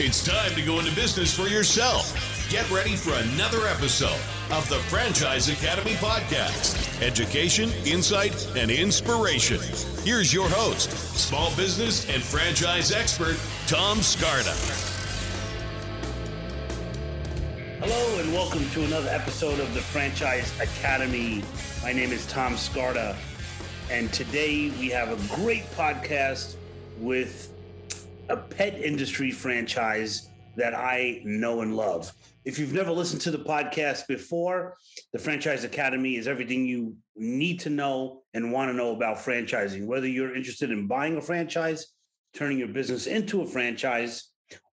It's time to go into business for yourself. Get ready for another episode of the Franchise Academy Podcast. Education, insight, and inspiration. Here's your host, small business and franchise expert, Tom Scarda. Hello and welcome to another episode of the Franchise Academy. My name is Tom Scarda, and today we have a great podcast with a pet industry franchise that I know and love. If you've never listened to the podcast before, the Franchise Academy is everything you need to know and want to know about franchising, whether you're interested in buying a franchise, turning your business into a franchise,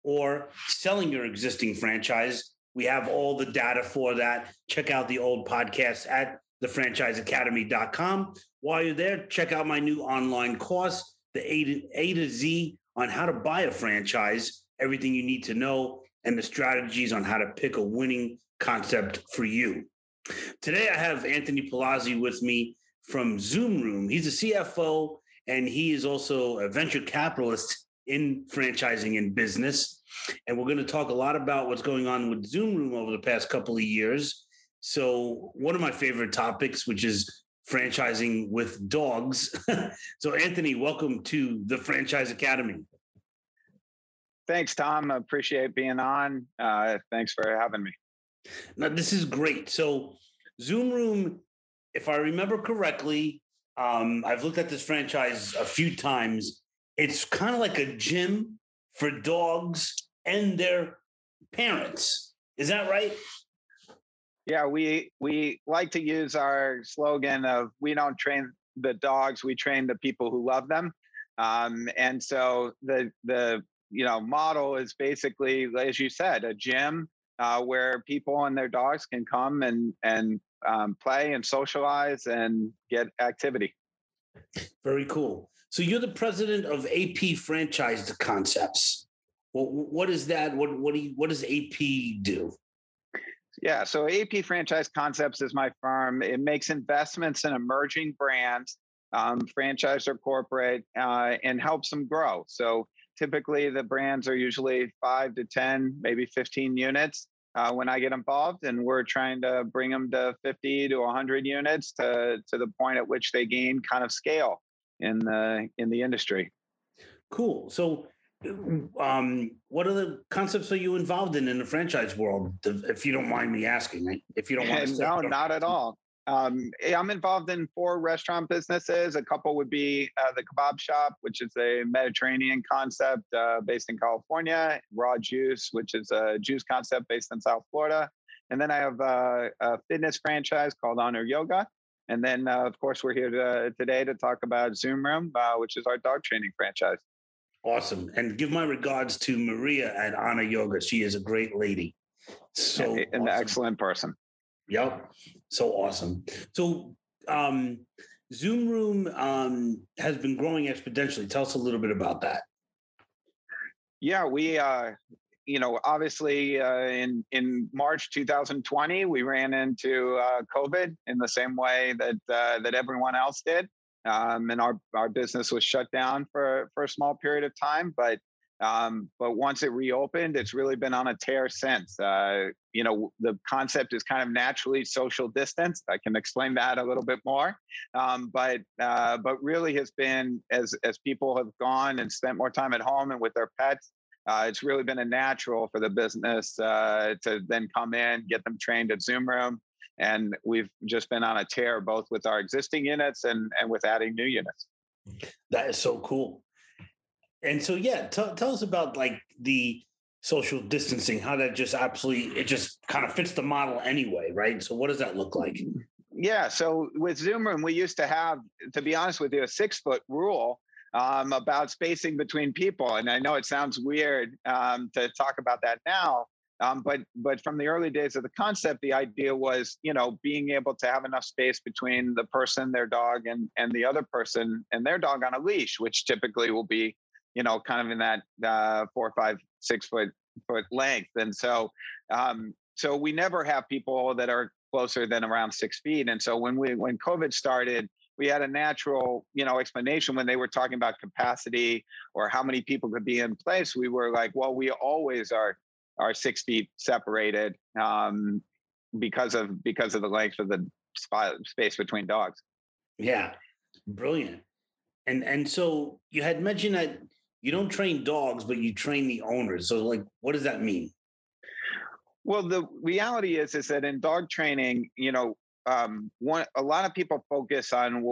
or selling your existing franchise. We have all the data for that. Check out the old podcast at thefranchiseacademy.com. While you're there, check out my new online course, the A to Z on how to buy a franchise, everything you need to know, and the strategies on how to pick a winning concept for you. Today, I have Anthony Palazzi with me from Zoom Room. He's a CFO, and he is also a venture capitalist in franchising and business. And we're going to talk a lot about what's going on with Zoom Room over the past couple of years. So one of my favorite topics, which is franchising with dogs. So Anthony, welcome to the Franchise Academy. Thanks, Tom. I appreciate being on. Thanks for having me. Now, this is great. So Zoom Room, if I remember correctly, I've looked at this franchise a few times. It's kind of like a gym for dogs and their parents. Is that right? Yeah, we like to use our slogan of we don't train the dogs, we train the people who love them. And so the model is basically, as you said, a gym where people and their dogs can come and play and socialize and get activity. Very cool. So you're the president of AP Franchise Concepts. Well, what is that? What does AP do? Yeah, so AP Franchise Concepts is my firm. It makes investments in emerging brands, franchise or corporate, and helps them grow. So typically, the brands are usually 5 to 10, maybe 15 units when I get involved, and we're trying to bring them to 50 to 100 units to the point at which they gain kind of scale in the industry. Cool. So what other concepts are you involved in the franchise world, if you don't mind me asking? If you don't want to say. No, not at all. I'm involved in 4 restaurant businesses. A couple would be The Kebab Shop, which is a Mediterranean concept based in California, Raw Juice, which is a juice concept based in South Florida. And then I have a fitness franchise called Honor Yoga. And then, of course, we're here today to talk about Zoom Room, which is our dog training franchise. Awesome. And give my regards to Maria at Honor Yoga. She is a great lady. So an excellent person. Yep. So awesome. So Zoom Room has been growing exponentially. Tell us a little bit about that. Yeah, we, obviously in March 2020, we ran into COVID in the same way that everyone else did. And our business was shut down for a small period of time. But once it reopened, it's really been on a tear since. The concept is kind of naturally social distanced. I can explain that a little bit more. But really has been, as people have gone and spent more time at home and with their pets, it's really been a natural for the business to then come in, get them trained at Zoom Room. And we've just been on a tear, both with our existing units and with adding new units. That is so cool. And so, yeah, tell us about like the social distancing, how that just absolutely, it just kind of fits the model anyway, right? So what does that look like? Yeah. So with Zoom Room, we used to have, to be honest with you, a 6-foot rule about spacing between people. And I know it sounds weird to talk about that now. But from the early days of the concept, the idea was, being able to have enough space between the person, their dog, and the other person and their dog on a leash, which typically will be, kind of in that 4, 5, 6 foot length. And so we never have people that are closer than around 6 feet. And so when COVID started, we had a natural, explanation when they were talking about capacity or how many people could be in place. We were like, well, we always are 6 feet separated because of the length of the space between dogs. Yeah, brilliant. And so you had mentioned that you don't train dogs, but you train the owners. So like, what does that mean? Well, the reality is that in dog training, a lot of people focus on,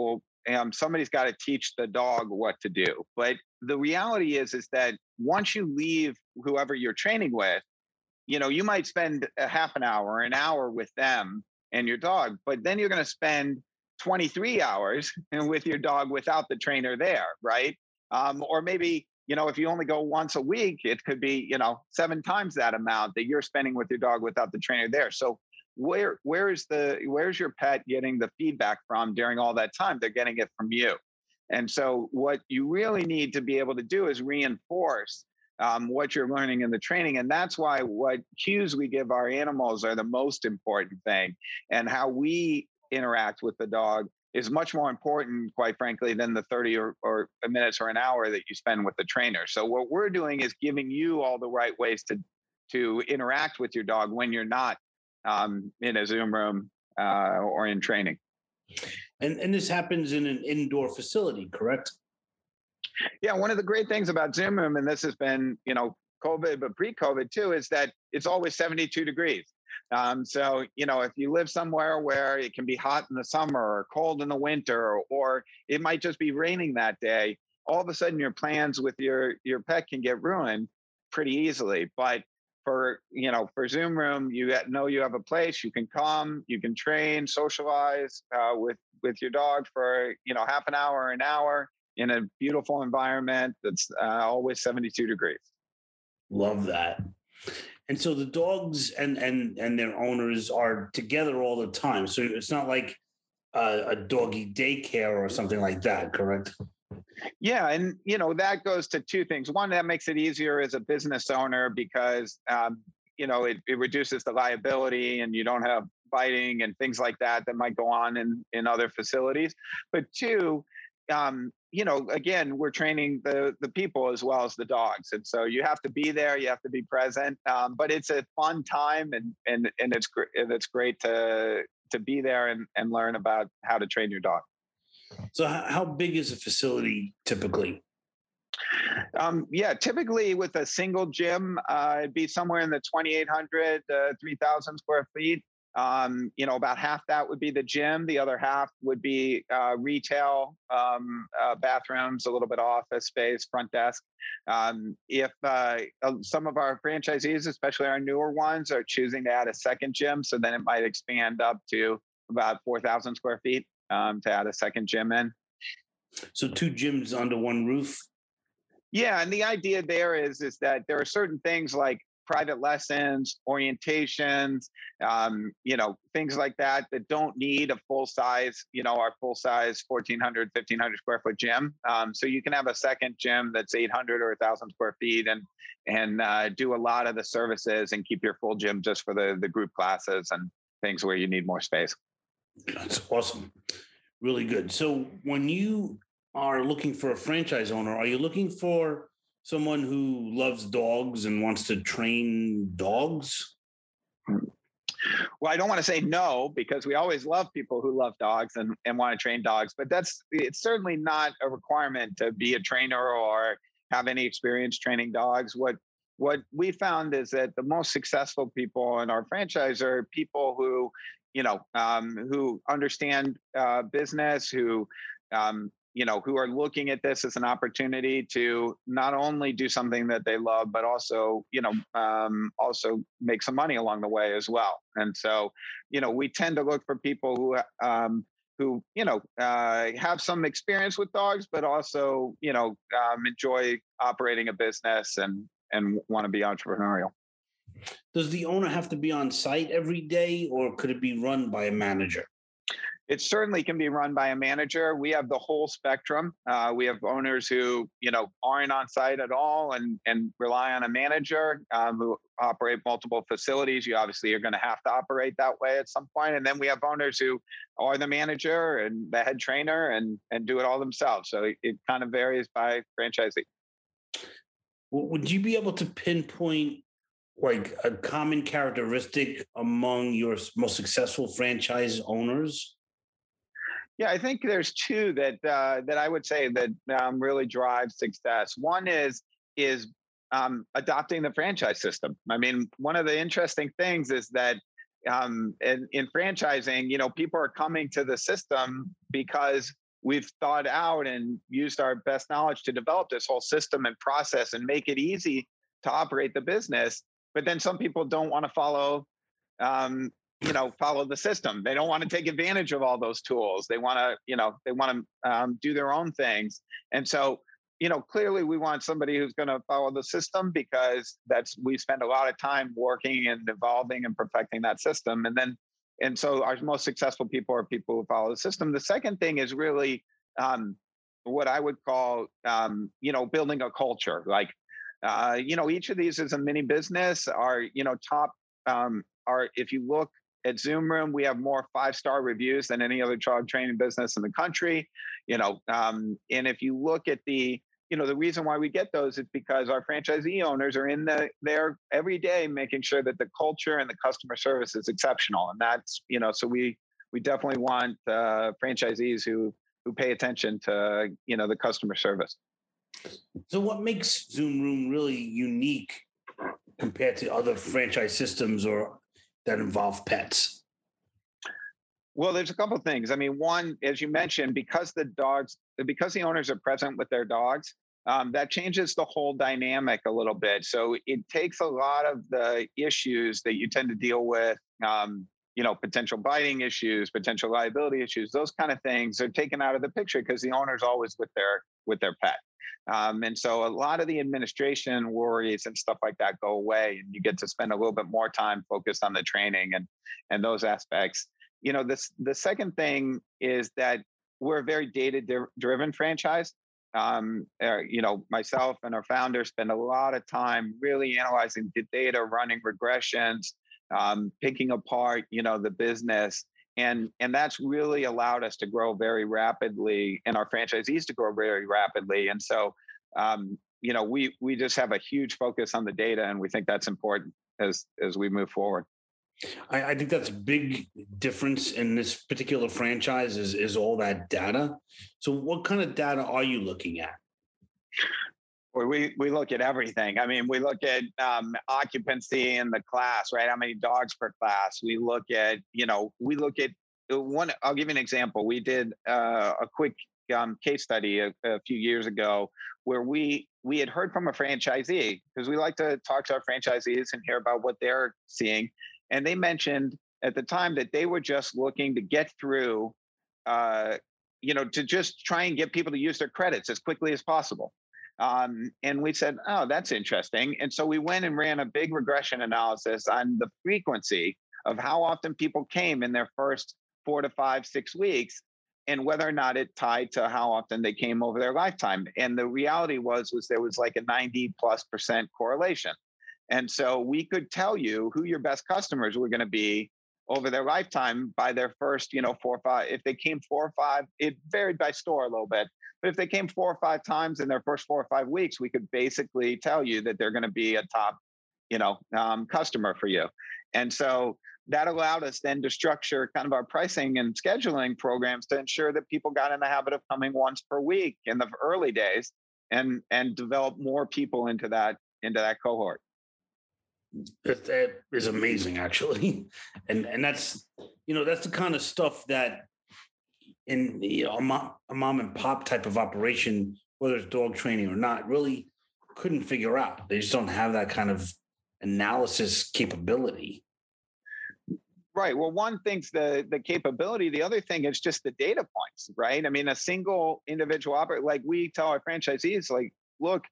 somebody's got to teach the dog what to do. But the reality is that once you leave whoever you're training with, you might spend a half an hour, an hour with them and your dog, but then you're going to spend 23 hours with your dog without the trainer there, right? Or maybe, if you only go once a week, it could be, 7 times that amount that you're spending with your dog without the trainer there. So where's your pet getting the feedback from during all that time? They're getting it from you. And so what you really need to be able to do is reinforce what you're learning in the training. And that's why what cues we give our animals are the most important thing, and how we interact with the dog is much more important, quite frankly, than the 30 or minutes or an hour that you spend with the trainer. So what we're doing is giving you all the right ways to interact with your dog when you're not in a Zoom room or in training. And this happens in an indoor facility, correct? Yeah, one of the great things about Zoom Room, and this has been, COVID, but pre-COVID too, is that it's always 72 degrees. So, if you live somewhere where it can be hot in the summer or cold in the winter, or it might just be raining that day, all of a sudden your plans with your pet can get ruined pretty easily. But for Zoom Room, you have a place, you can come, you can train, socialize with your dog for, half an hour, an hour in a beautiful environment that's always 72 degrees. Love that. And so the dogs and their owners are together all the time. So it's not like a doggy daycare or something like that, correct? Yeah. And, that goes to two things. One, that makes it easier as a business owner because, it reduces the liability and you don't have biting and things like that might go on in other facilities. But two, again, we're training the people as well as the dogs. And so you have to be there, you have to be present, but it's a fun time and it's great to be there and learn about how to train your dog. So how big is a facility typically? Typically with a single gym, it'd be somewhere in the 2,800 to 3,000 square feet. About half that would be the gym. The other half would be retail, bathrooms, a little bit of office space, front desk. If some of our franchisees, especially our newer ones, are choosing to add a second gym, so then it might expand up to about 4,000 square feet to add a second gym in. So 2 gyms under one roof? Yeah, and the idea there is that there are certain things like private lessons, orientations, things like that don't need a full size, our full size 1,400, 1,500 square foot gym. So you can have a second gym that's 800 or 1,000 square feet and do a lot of the services and keep your full gym just for the group classes and things where you need more space. That's awesome. Really good. So when you are looking for a franchise owner, are you looking for someone who loves dogs and wants to train dogs? Well, I don't want to say no, because we always love people who love dogs and want to train dogs, but it's certainly not a requirement to be a trainer or have any experience training dogs. What we found is that the most successful people in our franchise are people who understand business, who are looking at this as an opportunity to not only do something that they love, but also, also make some money along the way as well. And so, we tend to look for people who have some experience with dogs, but also, enjoy operating a business and want to be entrepreneurial. Does the owner have to be on site every day, or could it be run by a manager? It certainly can be run by a manager. We have the whole spectrum. We have owners who, you know, aren't on site at all and rely on a manager who operate multiple facilities. You obviously are going to have to operate that way at some point. And then we have owners who are the manager and the head trainer and do it all themselves. So it kind of varies by franchisee. Would you be able to pinpoint like a common characteristic among your most successful franchise owners? Yeah, I think there's two that I would say that really drive success. One is adopting the franchise system. I mean, one of the interesting things is that in franchising, you know, people are coming to the system because we've thought out and used our best knowledge to develop this whole system and process and make it easy to operate the business. But then some people don't want to follow the system. They don't want to take advantage of all those tools. They want to, you know, do their own things. And so, you know, clearly we want somebody who's going to follow the system because we spend a lot of time working and evolving and perfecting that system. And so our most successful people are people who follow the system. The second thing is really what I would call, you know, building a culture. Like, you know, each of these is a mini business. Our, you know, top if you look at Zoom Room, we have more 5-star reviews than any other dog training business in the country, you know. And if you look at the, you know, the reason why we get those is because our franchisee owners are there every day making sure that the culture and the customer service is exceptional. And that's, you know, so we definitely want franchisees who pay attention to, you know, the customer service. So what makes Zoom Room really unique compared to other franchise systems or that involve pets? Well, there's a couple of things. I mean, one, as you mentioned, because the owners are present with their dogs, that changes the whole dynamic a little bit. So it takes a lot of the issues that you tend to deal with, you know, potential biting issues, potential liability issues, those kind of things are taken out of the picture because the owner's always with their pet. And so a lot of the administration worries and stuff like that go away, and you get to spend a little bit more time focused on the training and those aspects. You know, the second thing is that we're a very data-driven franchise. You know, myself and our founder spend a lot of time really analyzing the data, running regressions, picking apart, you know, the business. And that's really allowed us to grow very rapidly and our franchisees to grow very rapidly. And so, you know, we just have a huge focus on the data, and we think that's important as we move forward. I think that's a big difference in this particular franchise is all that data. So what kind of data are you looking at? We look at everything. I mean, we look at occupancy in the class, right? How many dogs per class? We look at, you know, one. I'll give you an example. We did a quick case study a few years ago where we had heard from a franchisee, because we like to talk to our franchisees and hear about what they're seeing. And they mentioned at the time that they were just looking to get through, you know, to just try and get people to use their credits as quickly as possible. And we said, oh, that's interesting. And so we went and ran a big regression analysis on the frequency of how often people came in their first 4 to 5, 6 weeks, and whether or not it tied to how often they came over their lifetime. And the reality was there was like a 90%+ correlation. And so we could tell you who your best customers were going to be over their lifetime by their first, you know, 4 or 5, if they came 4 or 5, it varied by store a little bit. But if they came 4 or 5 times in their first 4 or 5 weeks, we could basically tell you that they're going to be a top, you know, customer for you. And so that allowed us then to structure kind of our pricing and scheduling programs to ensure that people got in the habit of coming once per week in the early days, and develop more people into that cohort. That is amazing, actually. And that's, you know, that's the kind of stuff that, in a mom and pop type of operation, whether it's dog training or not, really couldn't figure out. They just don't have that kind of analysis capability. Right. Well, one thing's the capability. The other thing is just the data points, right? I mean, a single individual operator, like we tell our franchisees, like, look,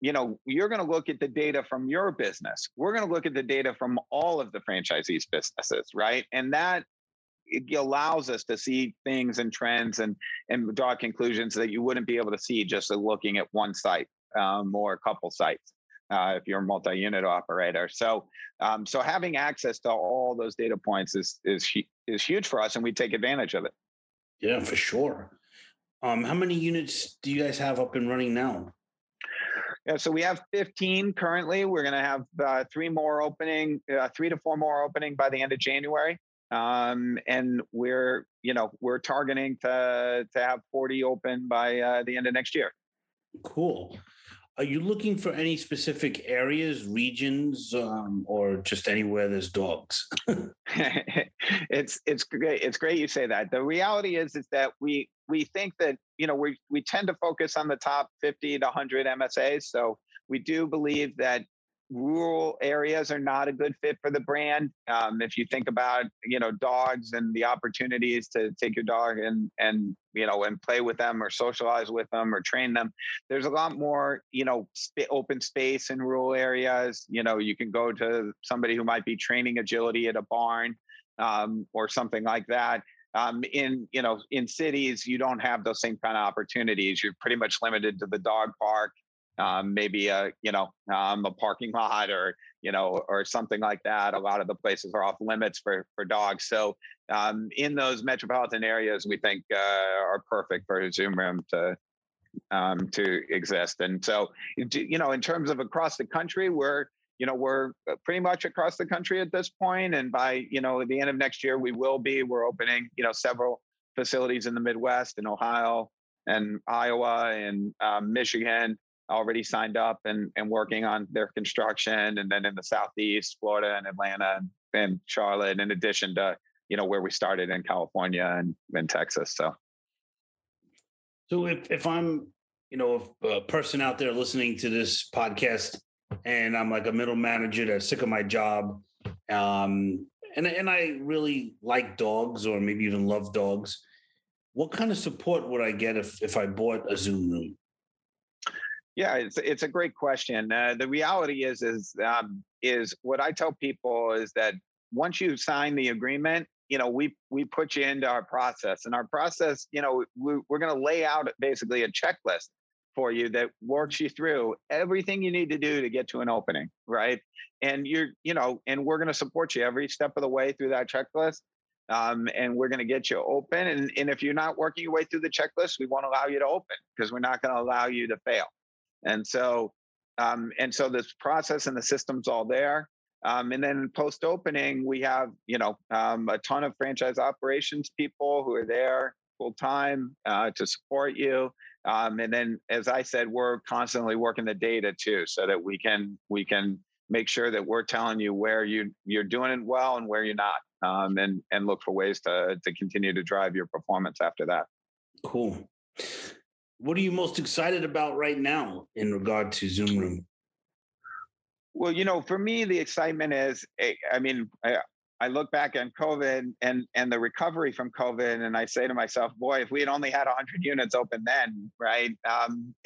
you know, you're going to look at the data from your business. We're going to look at the data from all of the franchisees' businesses, right? And that it allows us to see things and trends and draw conclusions that you wouldn't be able to see just looking at one site or a couple sites if you're a multi-unit operator. So having access to all those data points is huge for us, and we take advantage of it. Yeah, for sure. How many units do you guys have up and running now? Yeah, so we have 15 currently. We're going to have 3 to 4 more opening by the end of January. And we're targeting to have 40 open by the end of next year. Cool. Are you looking for any specific areas, regions, or just anywhere there's dogs? It's great. It's great you say that. The reality is that we think that, we tend to focus on the top 50 to 100 MSAs. So we do believe that rural areas are not a good fit for the brand. If you think about, dogs and the opportunities to take your dog and play with them or socialize with them or train them, there's a lot more, open space in rural areas. You can go to somebody who might be training agility at a barn or something like that. In cities, you don't have those same kind of opportunities. You're pretty much limited to the dog park. Maybe a parking lot or something like that. A lot of the places are off limits for dogs. So in those metropolitan areas, we think are perfect for Zoom Room to exist. And so, in terms of across the country, we're pretty much across the country at this point. And by the end of next year, we're opening several facilities in the Midwest and Ohio and Iowa and Michigan. Already signed up and working on their construction, and then in the Southeast, Florida and Atlanta and Charlotte, in addition to, where we started in California and Texas. So if I'm, a person out there listening to this podcast and I'm like a middle manager that's sick of my job, and I really like dogs or maybe even love dogs, what kind of support would I get if I bought a Zoom Room? Yeah, it's a great question. The reality is what I tell people is that once you sign the agreement, we put you into our process, and our process, we're going to lay out basically a checklist for you that works you through everything you need to do to get to an opening, right? And and we're going to support you every step of the way through that checklist. And we're going to get you open. And if you're not working your way through the checklist, we won't allow you to open because we're not going to allow you to fail. And so this process and the system's all there. And then post opening, we have, a ton of franchise operations people who are there full time, to support you. And then, as I said, we're constantly working the data too, so that we can make sure that we're telling you where you're doing it well and where you're not, and look for ways to continue to drive your performance after that. Cool. What are you most excited about right now in regard to Zoom Room? Well, for me, the excitement is, I look back on COVID and the recovery from COVID, and I say to myself, boy, if we had only had 100 units open then, right?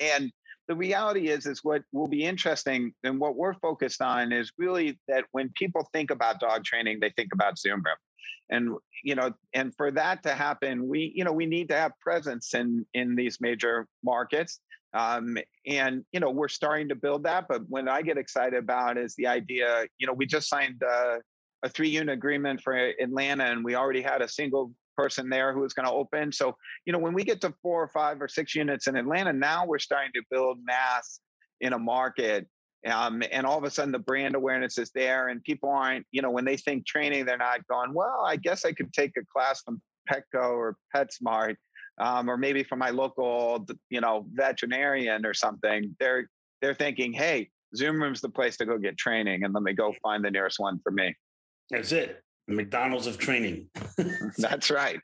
And the reality is what will be interesting and what we're focused on is really that when people think about dog training, they think about Zoom Room. And for that to happen, we need to have presence in these major markets. And we're starting to build that. But what I get excited about is the idea, we just signed a 3-unit agreement for Atlanta, and we already had a single person there who was going to open. So, when we get to 4 or 5 or 6 units in Atlanta, now we're starting to build mass in a market. And all of a sudden the brand awareness is there, and people aren't, when they think training, they're not going, well, I guess I could take a class from Petco or PetSmart, or maybe from my local, veterinarian or something. They're thinking, hey, Zoom Room's the place to go get training, and let me go find the nearest one for me. That's it. The McDonald's of training. That's right.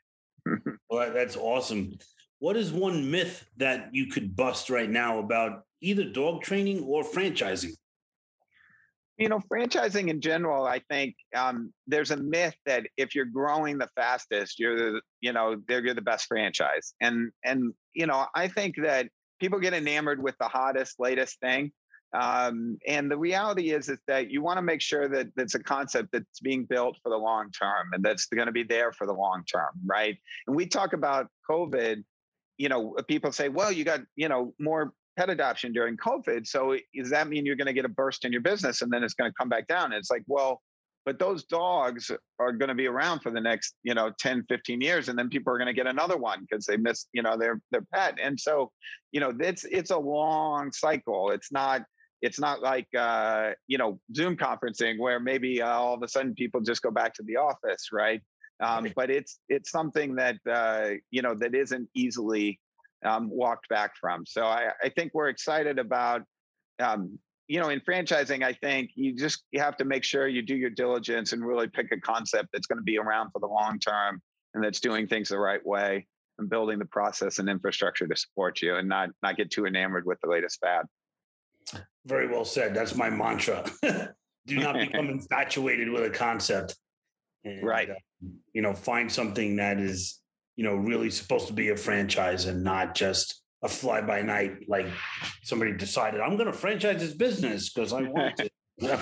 Well, that's awesome. What is one myth that you could bust right now about either dog training or franchising? Franchising in general, I think there's a myth that if you're growing the fastest, you're the best franchise. And I think that people get enamored with the hottest, latest thing. And the reality is that you want to make sure that it's a concept that's being built for the long term and that's going to be there for the long term, right? And we talk about COVID, people say, well, you got, more pet adoption during COVID. So does that mean you're going to get a burst in your business and then it's going to come back down? And it's like, well, but those dogs are going to be around for the next, 10, 15 years. And then people are going to get another one because they missed, their pet. And so, it's a long cycle. It's not like, Zoom conferencing where maybe all of a sudden people just go back to the office. Right. But it's something that, that isn't easily walked back from. So I think we're excited about, in franchising, I think you have to make sure you do your diligence and really pick a concept that's going to be around for the long term and that's doing things the right way and building the process and infrastructure to support you and not get too enamored with the latest fad. Very well said. That's my mantra. Do not become infatuated with a concept. And, right. Find something that is, really supposed to be a franchise and not just a fly by night, like somebody decided I'm going to franchise this business because I want it. Yeah.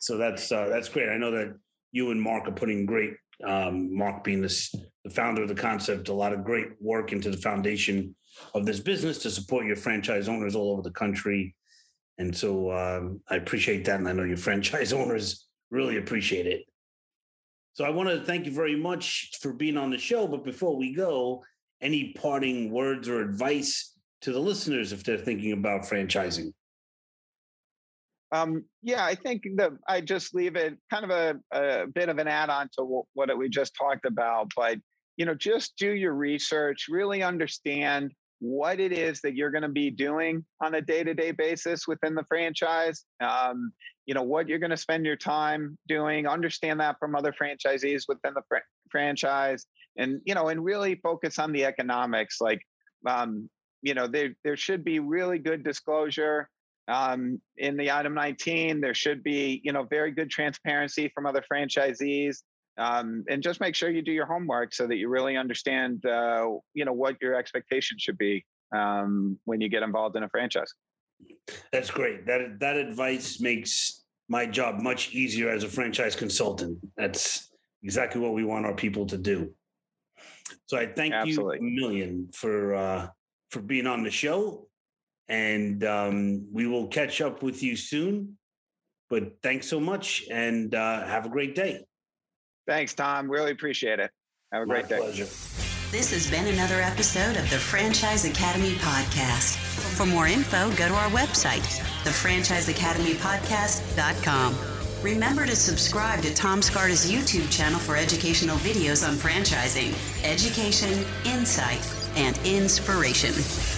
So that's great. I know that you and Mark are putting great, Mark being the founder of the concept, a lot of great work into the foundation of this business to support your franchise owners all over the country. And so I appreciate that. And I know your franchise owners really appreciate it. So I want to thank you very much for being on the show. But before we go, any parting words or advice to the listeners if they're thinking about franchising? I think that I just leave it kind of a bit of an add-on to what we just talked about. But, just do your research, really understand what it is that you're going to be doing on a day-to-day basis within the franchise, what you're going to spend your time doing, understand that from other franchisees within the franchise. And, and really focus on the economics. Like, there should be really good disclosure in the item 19. There should be, very good transparency from other franchisees. And just make sure you do your homework so that you really understand, what your expectations should be when you get involved in a franchise. That's great. That advice makes my job much easier as a franchise consultant. That's exactly what we want our people to do. So I thank you a million for being on the show, and we will catch up with you soon. But thanks so much, and have a great day. Thanks, Tom. Really appreciate it. Have a great day. My pleasure. This has been another episode of the Franchise Academy Podcast. For more info, go to our website, thefranchiseacademypodcast.com. Remember to subscribe to Tom Scarda's YouTube channel for educational videos on franchising, education, insight, and inspiration.